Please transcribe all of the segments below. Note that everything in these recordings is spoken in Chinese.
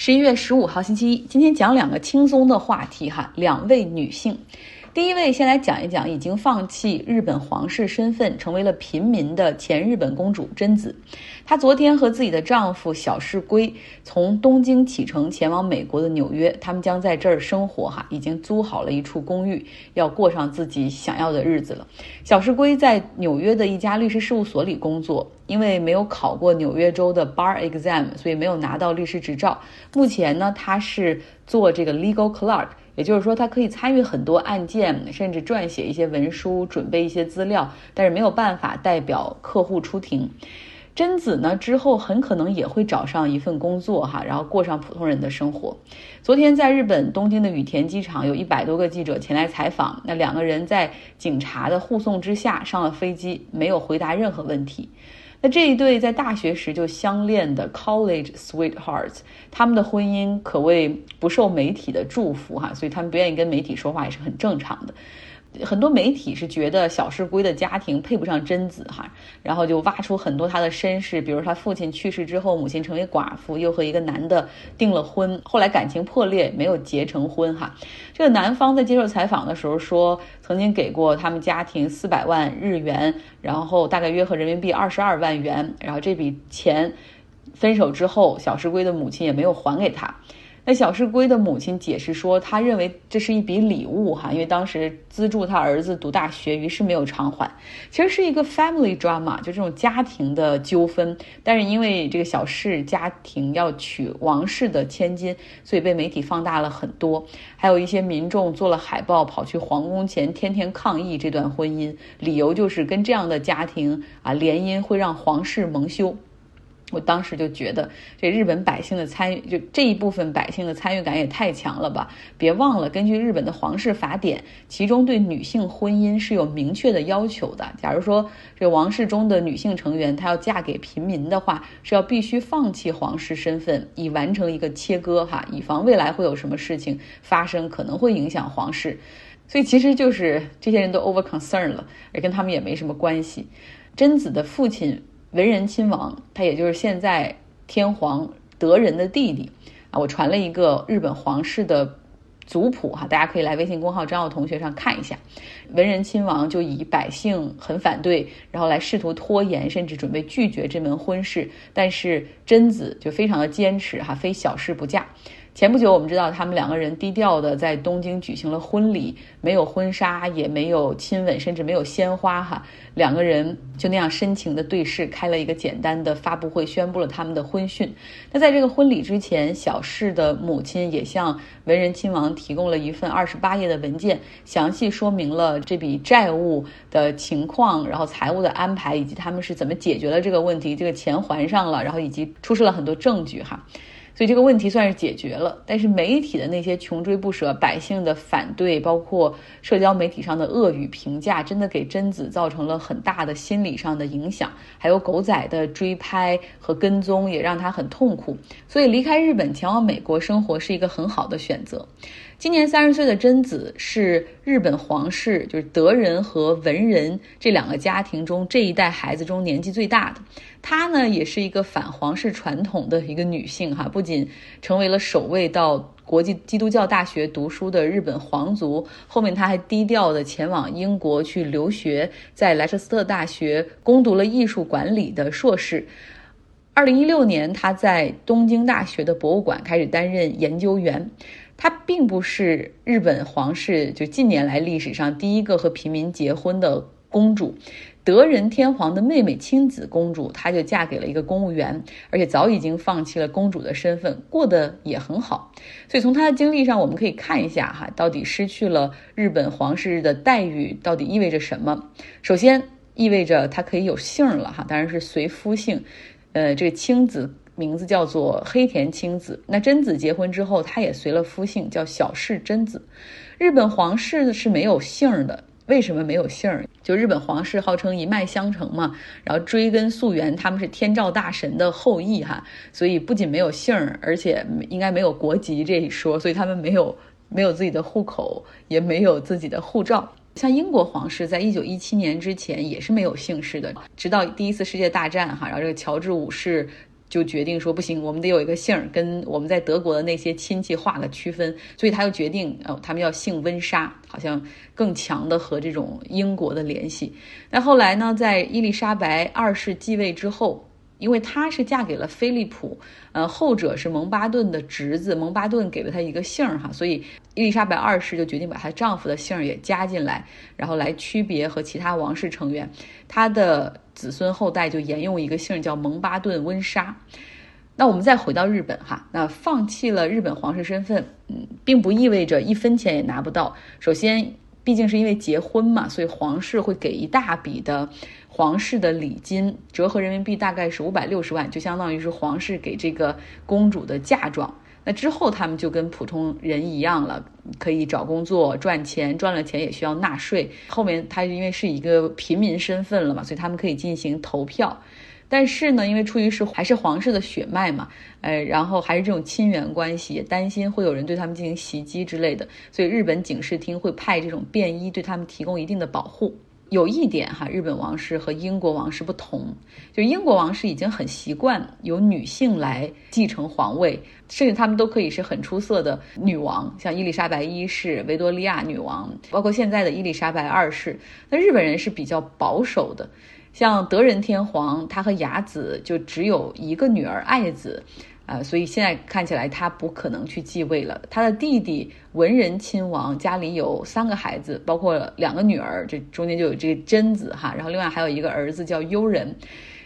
11月15号星期一，今天讲两个轻松的话题哈，两位女性。第一位先来讲一讲已经放弃日本皇室身份成为了平民的前日本公主贞子。她昨天和自己的丈夫小室圭从东京启程前往美国的纽约，他们将在这儿生活哈，已经租好了一处公寓，要过上自己想要的日子了。小室圭在纽约的一家律师事务所里工作，因为没有考过纽约州的 bar exam， 所以没有拿到律师执照。目前呢，他是做这个 legal clerk， 也就是说他可以参与很多案件，甚至撰写一些文书，准备一些资料，但是没有办法代表客户出庭。贞子呢之后很可能也会找上一份工作哈，然后过上普通人的生活。昨天在日本东京的羽田机场有100多个记者前来采访，那两个人在警察的护送之下上了飞机，没有回答任何问题。那这一对在大学时就相恋的 college sweethearts， 他们的婚姻可谓不受媒体的祝福哈，所以他们不愿意跟媒体说话也是很正常的。很多媒体是觉得小室圭的家庭配不上贞子哈，然后就挖出很多他的身世，比如他父亲去世之后，母亲成为寡妇，又和一个男的订了婚，后来感情破裂，没有结成婚哈。这个男方在接受采访的时候说，曾经给过他们家庭400万日元，然后大概约合人民币22万元，然后这笔钱分手之后，小室圭的母亲也没有还给他。那小室圭的母亲解释说，她认为这是一笔礼物哈，因为当时资助她儿子读大学，于是没有偿还。其实是一个 family drama， 就这种家庭的纠纷。但是因为这个小室家庭要娶王室的千金，所以被媒体放大了很多。还有一些民众做了海报，跑去皇宫前天天抗议这段婚姻，理由就是跟这样的家庭啊联姻会让皇室蒙羞。我当时就觉得，这日本百姓的参与，就这一部分百姓的参与感也太强了吧！别忘了，根据日本的皇室法典，其中对女性婚姻是有明确的要求的。假如说这王室中的女性成员，她要嫁给平民的话，是要必须放弃皇室身份，以完成一个切割哈，以防未来会有什么事情发生，可能会影响皇室。所以其实就是这些人都 over concern 了，而跟他们也没什么关系。贞子的父亲文仁亲王，他也就是现在天皇德仁的弟弟啊，我传了一个日本皇室的族谱哈，大家可以来微信公号张奥同学上看一下。文仁亲王就以百姓很反对，然后来试图拖延，甚至准备拒绝这门婚事，但是贞子就非常的坚持哈，非小室不嫁。前不久我们知道他们两个人低调的在东京举行了婚礼，没有婚纱，也没有亲吻，甚至没有鲜花哈，两个人就那样深情的对视，开了一个简单的发布会，宣布了他们的婚讯。那在这个婚礼之前，小室的母亲也向文仁亲王提供了一份28页的文件，详细说明了这笔债务的情况，然后财务的安排，以及他们是怎么解决了这个问题，这个钱还上了，然后以及出示了很多证据哈。所以这个问题算是解决了，但是媒体的那些穷追不舍，百姓的反对，包括社交媒体上的恶语评价，真的给贞子造成了很大的心理上的影响，还有狗仔的追拍和跟踪也让她很痛苦，所以离开日本前往美国生活是一个很好的选择。今年30岁的贞子是日本皇室，就是德仁和文仁这两个家庭中这一代孩子中年纪最大的。她呢也是一个反皇室传统的一个女性哈，不仅成为了首位到国际基督教大学读书的日本皇族，后面他还低调的前往英国去留学，在莱彻斯特大学攻读了艺术管理的硕士。2016年，他在东京大学的博物馆开始担任研究员。他并不是日本皇室就近年来历史上第一个和平民结婚的公主，德仁天皇的妹妹亲子公主，她就嫁给了一个公务员，而且早已经放弃了公主的身份，过得也很好。所以从她的经历上，我们可以看一下哈，到底失去了日本皇室的待遇到底意味着什么。首先意味着她可以有姓了哈，当然是随夫姓，这个亲子名字叫做黑田清子。那贞子结婚之后，她也随了夫姓，叫小室贞子。日本皇室是没有姓的，为什么没有姓？就日本皇室号称一脉相承嘛，然后追根溯源，他们是天照大神的后裔哈，所以不仅没有姓，而且应该没有国籍这一说，所以他们没有自己的户口，也没有自己的护照。像英国皇室在1917年之前也是没有姓氏的，直到第一次世界大战哈，然后这个乔治五世就决定说不行，我们得有一个姓跟我们在德国的那些亲戚画个区分，所以他又决定他们要姓温莎，好像更强的和这种英国的联系。那后来呢，在伊丽莎白二世继位之后，因为她是嫁给了菲利普，后者是蒙巴顿的侄子，蒙巴顿给了她一个姓哈，所以伊丽莎白二世就决定把她丈夫的姓也加进来，然后来区别和其他王室成员。她的子孙后代就沿用一个姓叫蒙巴顿温莎。那我们再回到日本哈，那放弃了日本皇室身份，并不意味着一分钱也拿不到。首先，毕竟是因为结婚嘛，所以皇室会给一大笔的皇室的礼金，折合人民币大概是560万，就相当于是皇室给这个公主的嫁妆。那之后他们就跟普通人一样了，可以找工作赚钱，赚了钱也需要纳税。后面他因为是一个平民身份了嘛，所以他们可以进行投票。但是呢，因为出于是还是皇室的血脉嘛，然后还是这种亲缘关系，也担心会有人对他们进行袭击之类的，所以日本警视厅会派这种便衣对他们提供一定的保护。有一点哈，日本王室和英国王室不同，就英国王室已经很习惯由女性来继承皇位，甚至他们都可以是很出色的女王，像伊丽莎白一世、维多利亚女王，包括现在的伊丽莎白二世。那日本人是比较保守的。像德仁天皇，他和雅子就只有一个女儿爱子，所以现在看起来他不可能去继位了。他的弟弟文仁亲王家里有3个孩子，包括2个女儿，这中间就有这个贞子哈，然后另外还有一个儿子叫悠仁。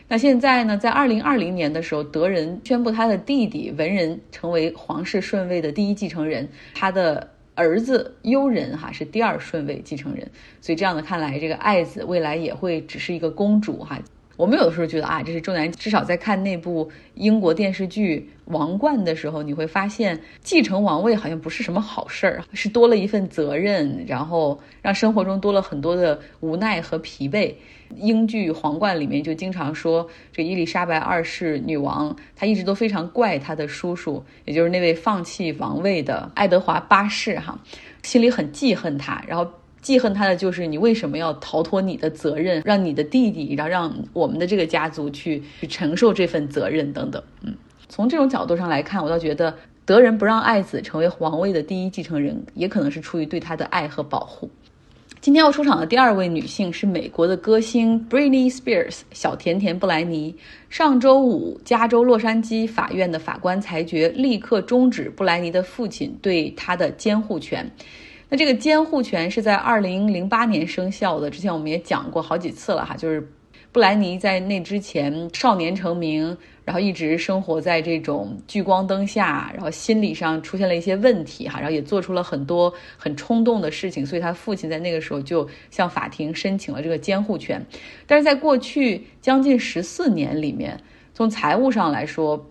那现在呢，在2020年的时候，德仁宣布他的弟弟文仁成为皇室顺位的第一继承人，他的儿子悠仁哈是第2顺位继承人，所以这样的看来，这个爱子未来也会只是一个公主哈。我们有的时候觉得啊，这是重男，至少在看那部英国电视剧《王冠》的时候，你会发现继承王位好像不是什么好事儿，是多了一份责任，然后让生活中多了很多的无奈和疲惫。英剧《皇冠》里面就经常说，这伊丽莎白二世女王她一直都非常怪她的叔叔，也就是那位放弃王位的爱德华八世哈，心里很记恨他，然后记恨他的就是你为什么要逃脱你的责任，让你的弟弟，然后让我们的这个家族去承受这份责任等等。从这种角度上来看，我倒觉得德仁不让爱子成为皇位的第一继承人，也可能是出于对他的爱和保护。今天要出场的第2位女性是美国的歌星 Britney Spears 小甜甜布莱尼。上周5，加州洛杉矶法院的法官裁决立刻终止布莱尼的父亲对她的监护权。那这个监护权是在2008年生效的，之前我们也讲过好几次了哈，就是布莱尼在那之前少年成名，然后一直生活在这种聚光灯下，然后心理上出现了一些问题哈，然后也做出了很多很冲动的事情，所以他父亲在那个时候就向法庭申请了这个监护权。但是在过去将近14年里面，从财务上来说，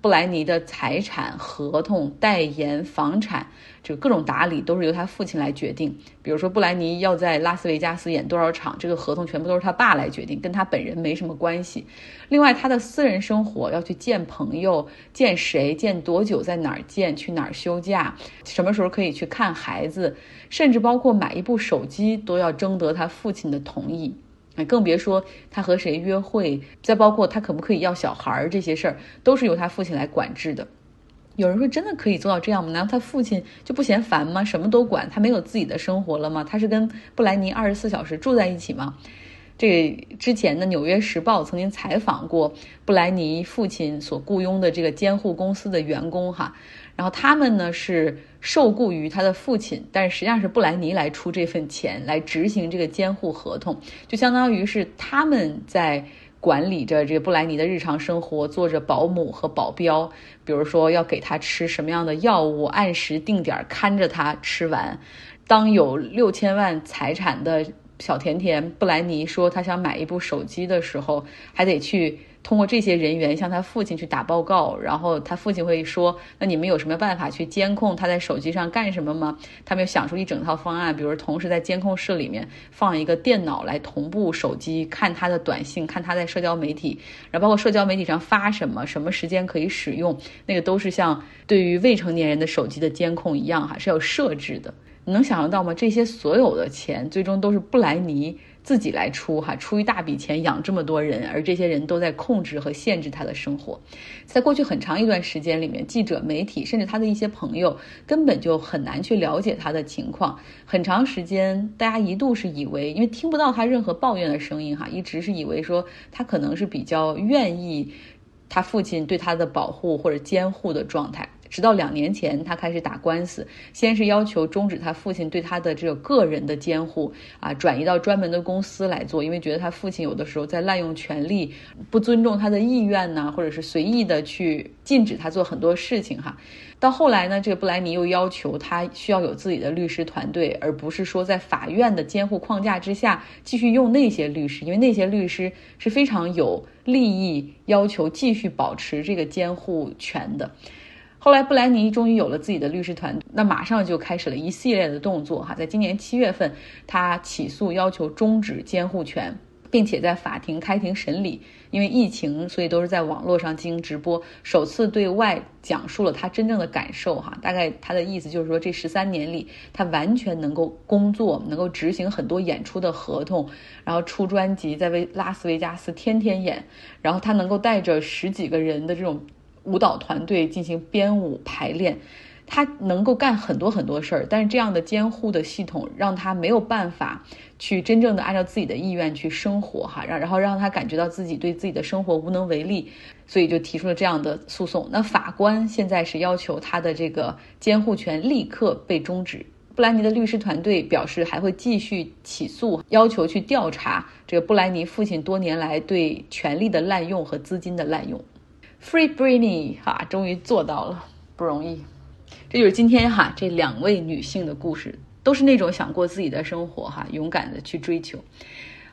布莱尼的财产、合同、代言、房产，就各种打理都是由他父亲来决定。比如说布莱尼要在拉斯维加斯演多少场，这个合同全部都是他爸来决定，跟他本人没什么关系。另外他的私人生活，要去见朋友、见谁、见多久、在哪儿见、去哪儿休假、什么时候可以去看孩子，甚至包括买一部手机都要征得他父亲的同意，更别说他和谁约会，再包括他可不可以要小孩，这些事儿都是由他父亲来管制的。有人说真的可以做到这样吗？难道他父亲就不嫌烦吗？什么都管，他没有自己的生活了吗？他是跟布莱尼24小时住在一起吗？这之前的《纽约时报》曾经采访过布莱尼父亲所雇佣的这个监护公司的员工哈，然后他们呢是受雇于他的父亲，但是实际上是布莱尼来出这份钱来执行这个监护合同，就相当于是他们在管理着这个布莱尼的日常生活，做着保姆和保镖，比如说要给他吃什么样的药物，按时定点看着他吃完。当有6000万财产的小甜甜布莱尼说她想买一部手机的时候，还得去通过这些人员向他父亲去打报告，然后他父亲会说，那你们有什么办法去监控他在手机上干什么吗？他们又想出一整套方案，比如同时在监控室里面放一个电脑来同步手机，看他的短信，看他在社交媒体，然后包括社交媒体上发什么，什么时间可以使用，那个都是像对于未成年人的手机的监控一样，还是要设置的。你能想象到吗？这些所有的钱最终都是布莱尼自己来出哈，出一大笔钱养这么多人，而这些人都在控制和限制他的生活。在过去很长一段时间里面，记者、媒体甚至他的一些朋友根本就很难去了解他的情况。很长时间大家一度是以为，因为听不到他任何抱怨的声音哈，一直是以为说他可能是比较愿意他父亲对他的保护或者监护的状态。直到2年前，他开始打官司，先是要求终止他父亲对他的这个个人的监护啊，转移到专门的公司来做，因为觉得他父亲有的时候在滥用权力，不尊重他的意愿呢，或者是随意的去禁止他做很多事情哈。到后来呢，这个布莱尼又要求他需要有自己的律师团队，而不是说在法院的监护框架之下继续用那些律师，因为那些律师是非常有利益要求继续保持这个监护权的。后来布莱尼终于有了自己的律师团队，那马上就开始了一系列的动作哈。在今年7月份，他起诉要求终止监护权，并且在法庭开庭审理，因为疫情，所以都是在网络上进行直播，首次对外讲述了他真正的感受哈。大概他的意思就是说，这13年里，他完全能够工作，能够执行很多演出的合同，然后出专辑，在拉斯维加斯天天演，然后他能够带着10几个人的这种舞蹈团队进行编舞排练，他能够干很多很多事儿，但是这样的监护的系统让他没有办法去真正的按照自己的意愿去生活哈，然后让他感觉到自己对自己的生活无能为力，所以就提出了这样的诉讼。那法官现在是要求他的这个监护权立刻被终止。布莱尼的律师团队表示还会继续起诉，要求去调查这个布莱尼父亲多年来对权力的滥用和资金的滥用。Free Britney 哈，终于做到了，不容易。这就是今天哈，这2位女性的故事，都是那种想过自己的生活哈，勇敢的去追求。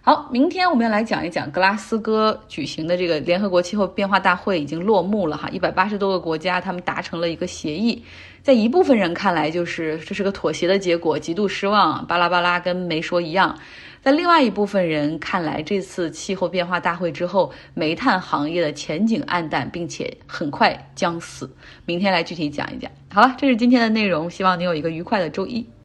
好，明天我们要来讲一讲格拉斯哥举行的这个联合国气候变化大会已经落幕了哈，180多个国家他们达成了一个协议，在一部分人看来就是这是个妥协的结果，极度失望，巴拉巴拉跟没说一样。在另外一部分人看来，这次气候变化大会之后，煤炭行业的前景黯淡，并且很快将死。明天来具体讲一讲。好了，这是今天的内容，希望你有一个愉快的周一。